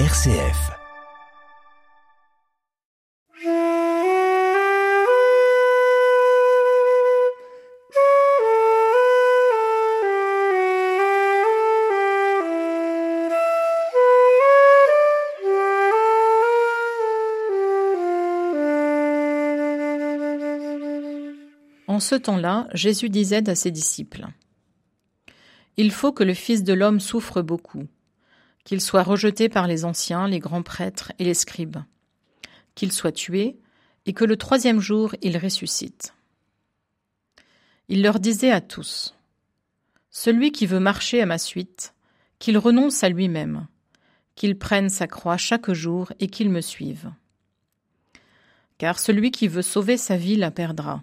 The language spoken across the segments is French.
RCF. En ce temps-là, Jésus disait à ses disciples : « Il faut que le Fils de l'homme souffre beaucoup, qu'il soit rejeté par les anciens, les grands prêtres et les scribes, qu'il soit tué et que le troisième jour il ressuscite. » Il leur disait à tous : « Celui qui veut marcher à ma suite, qu'il renonce à lui-même, qu'il prenne sa croix chaque jour et qu'il me suive. Car celui qui veut sauver sa vie la perdra.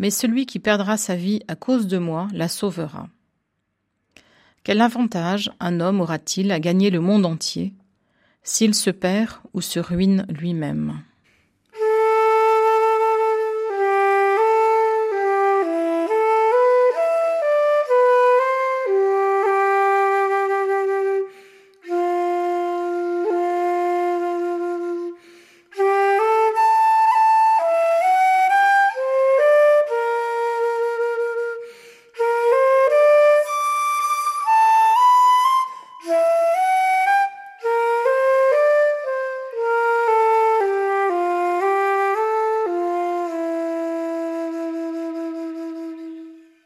Mais celui qui perdra sa vie à cause de moi la sauvera. Quel avantage un homme aura-t-il à gagner le monde entier, s'il se perd ou se ruine lui-même ? »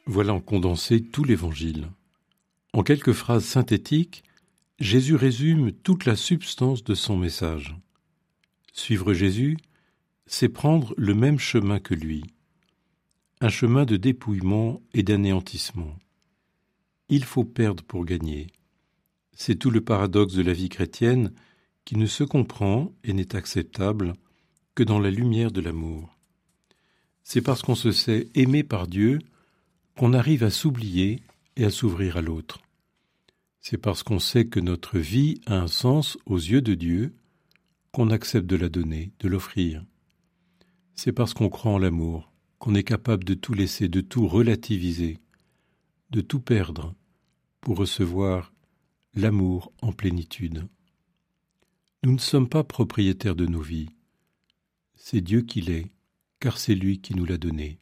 Voilà en condensé tout l'Évangile. En quelques phrases synthétiques, Jésus résume toute la substance de son message. Suivre Jésus, c'est prendre le même chemin que lui, un chemin de dépouillement et d'anéantissement. Il faut perdre pour gagner. C'est tout le paradoxe de la vie chrétienne qui ne se comprend et n'est acceptable que dans la lumière de l'amour. C'est parce qu'on se sait aimé par Dieu qu'on arrive à s'oublier et à s'ouvrir à l'autre. C'est parce qu'on sait que notre vie a un sens aux yeux de Dieu qu'on accepte de la donner, de l'offrir. C'est parce qu'on croit en l'amour qu'on est capable de tout laisser, de tout relativiser, de tout perdre pour recevoir l'amour en plénitude. Nous ne sommes pas propriétaires de nos vies. C'est Dieu qui l'est, car c'est lui qui nous l'a donné.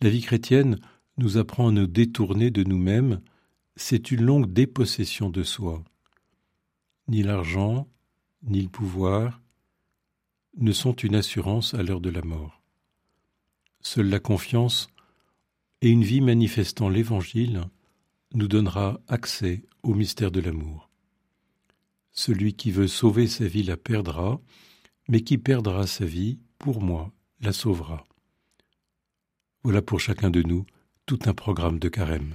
La vie chrétienne nous apprend à nous détourner de nous-mêmes, c'est une longue dépossession de soi. Ni l'argent, ni le pouvoir ne sont une assurance à l'heure de la mort. Seule la confiance et une vie manifestant l'Évangile nous donnera accès au mystère de l'amour. Celui qui veut sauver sa vie la perdra, mais qui perdra sa vie, pour moi, la sauvera. Voilà pour chacun de nous tout un programme de carême.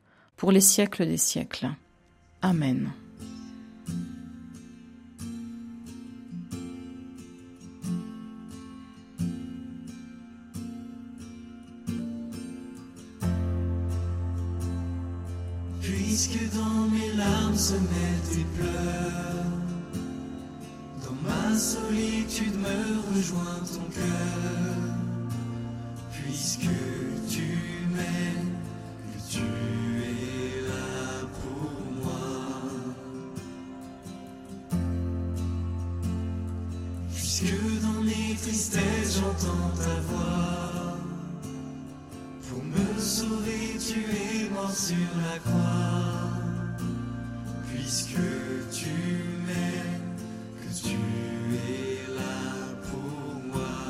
pour les siècles des siècles. Amen. Puisque dans mes larmes se mettent tes pleurs, dans ma solitude me rejoint ton cœur, puisque tu m'aimes, que tu es là. que dans mes tristesses j'entends ta voix. Pour me sauver, tu es mort sur la croix. Puisque tu m'aimes, que tu es là pour moi,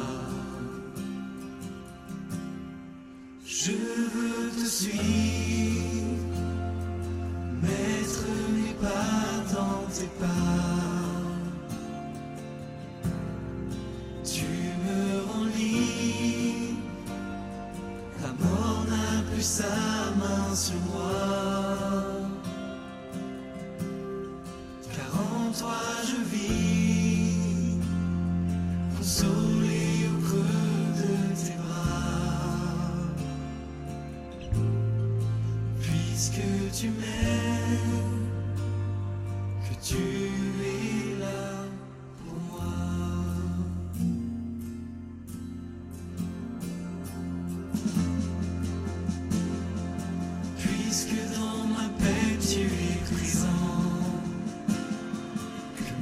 je veux te suivre, mettre mes pas dans tes pas. Tu me rends libre, la mort n'a plus sa main sur moi. Toi je vis, consolé au creux de tes bras. Puisque tu m'aimes, que tu es là pour moi. Puisque dans ma paix tu es présent,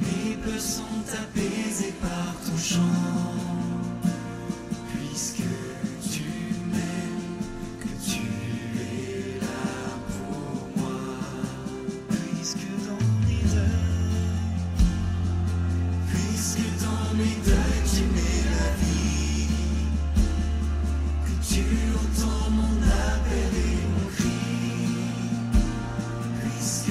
les peuples sont apaisés par ton chant. Puisque tu m'aimes, que tu es là pour moi. Puisque dans mes deuils, tu mets la vie, que tu entends mon appel et mon cri. Puisque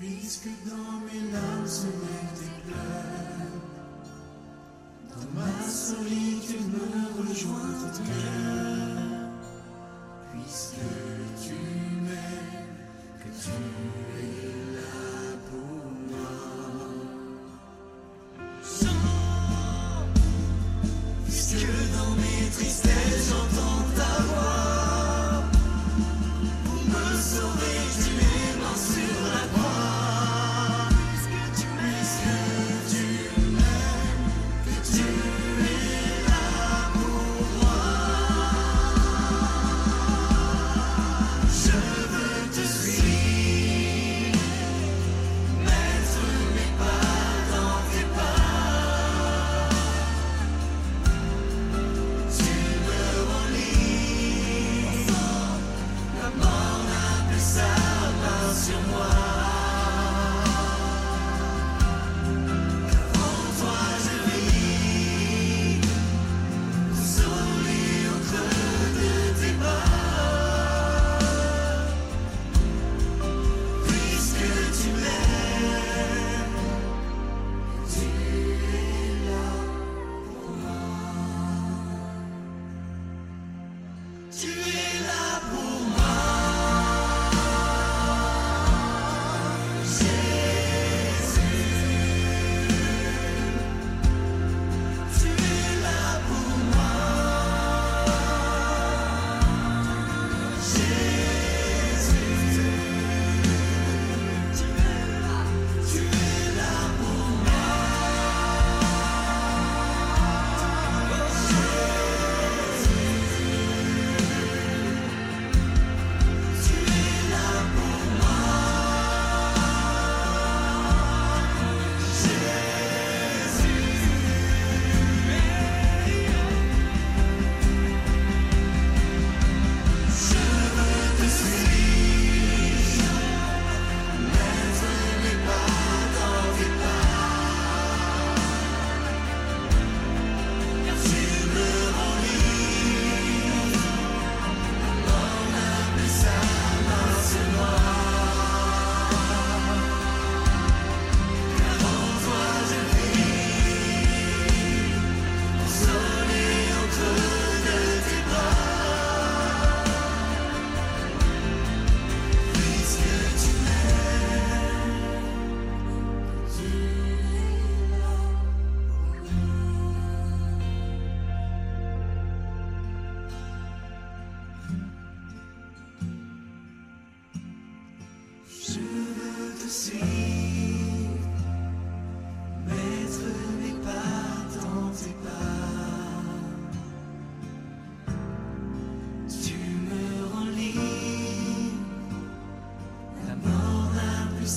puisque dans mes larmes se mettent tes pleurs, dans ma solitude me rejoint ton cœur. Puisque tu m'aimes, que tu es là pour moi. Puisque dans mes tristesses j'entends ta voix, pour me sauver tu es mort sur la croix. Je veux te suivre.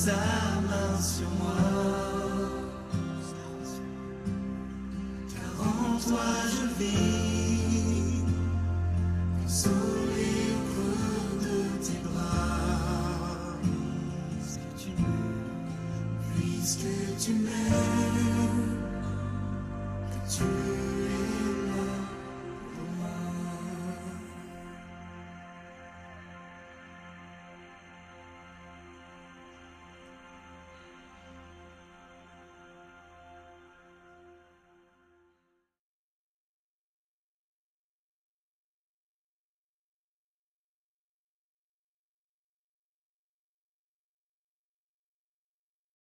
sa main sur moi, car en toi je vis, consolé au creux de tes bras. Puisque tu m'aimes, que tu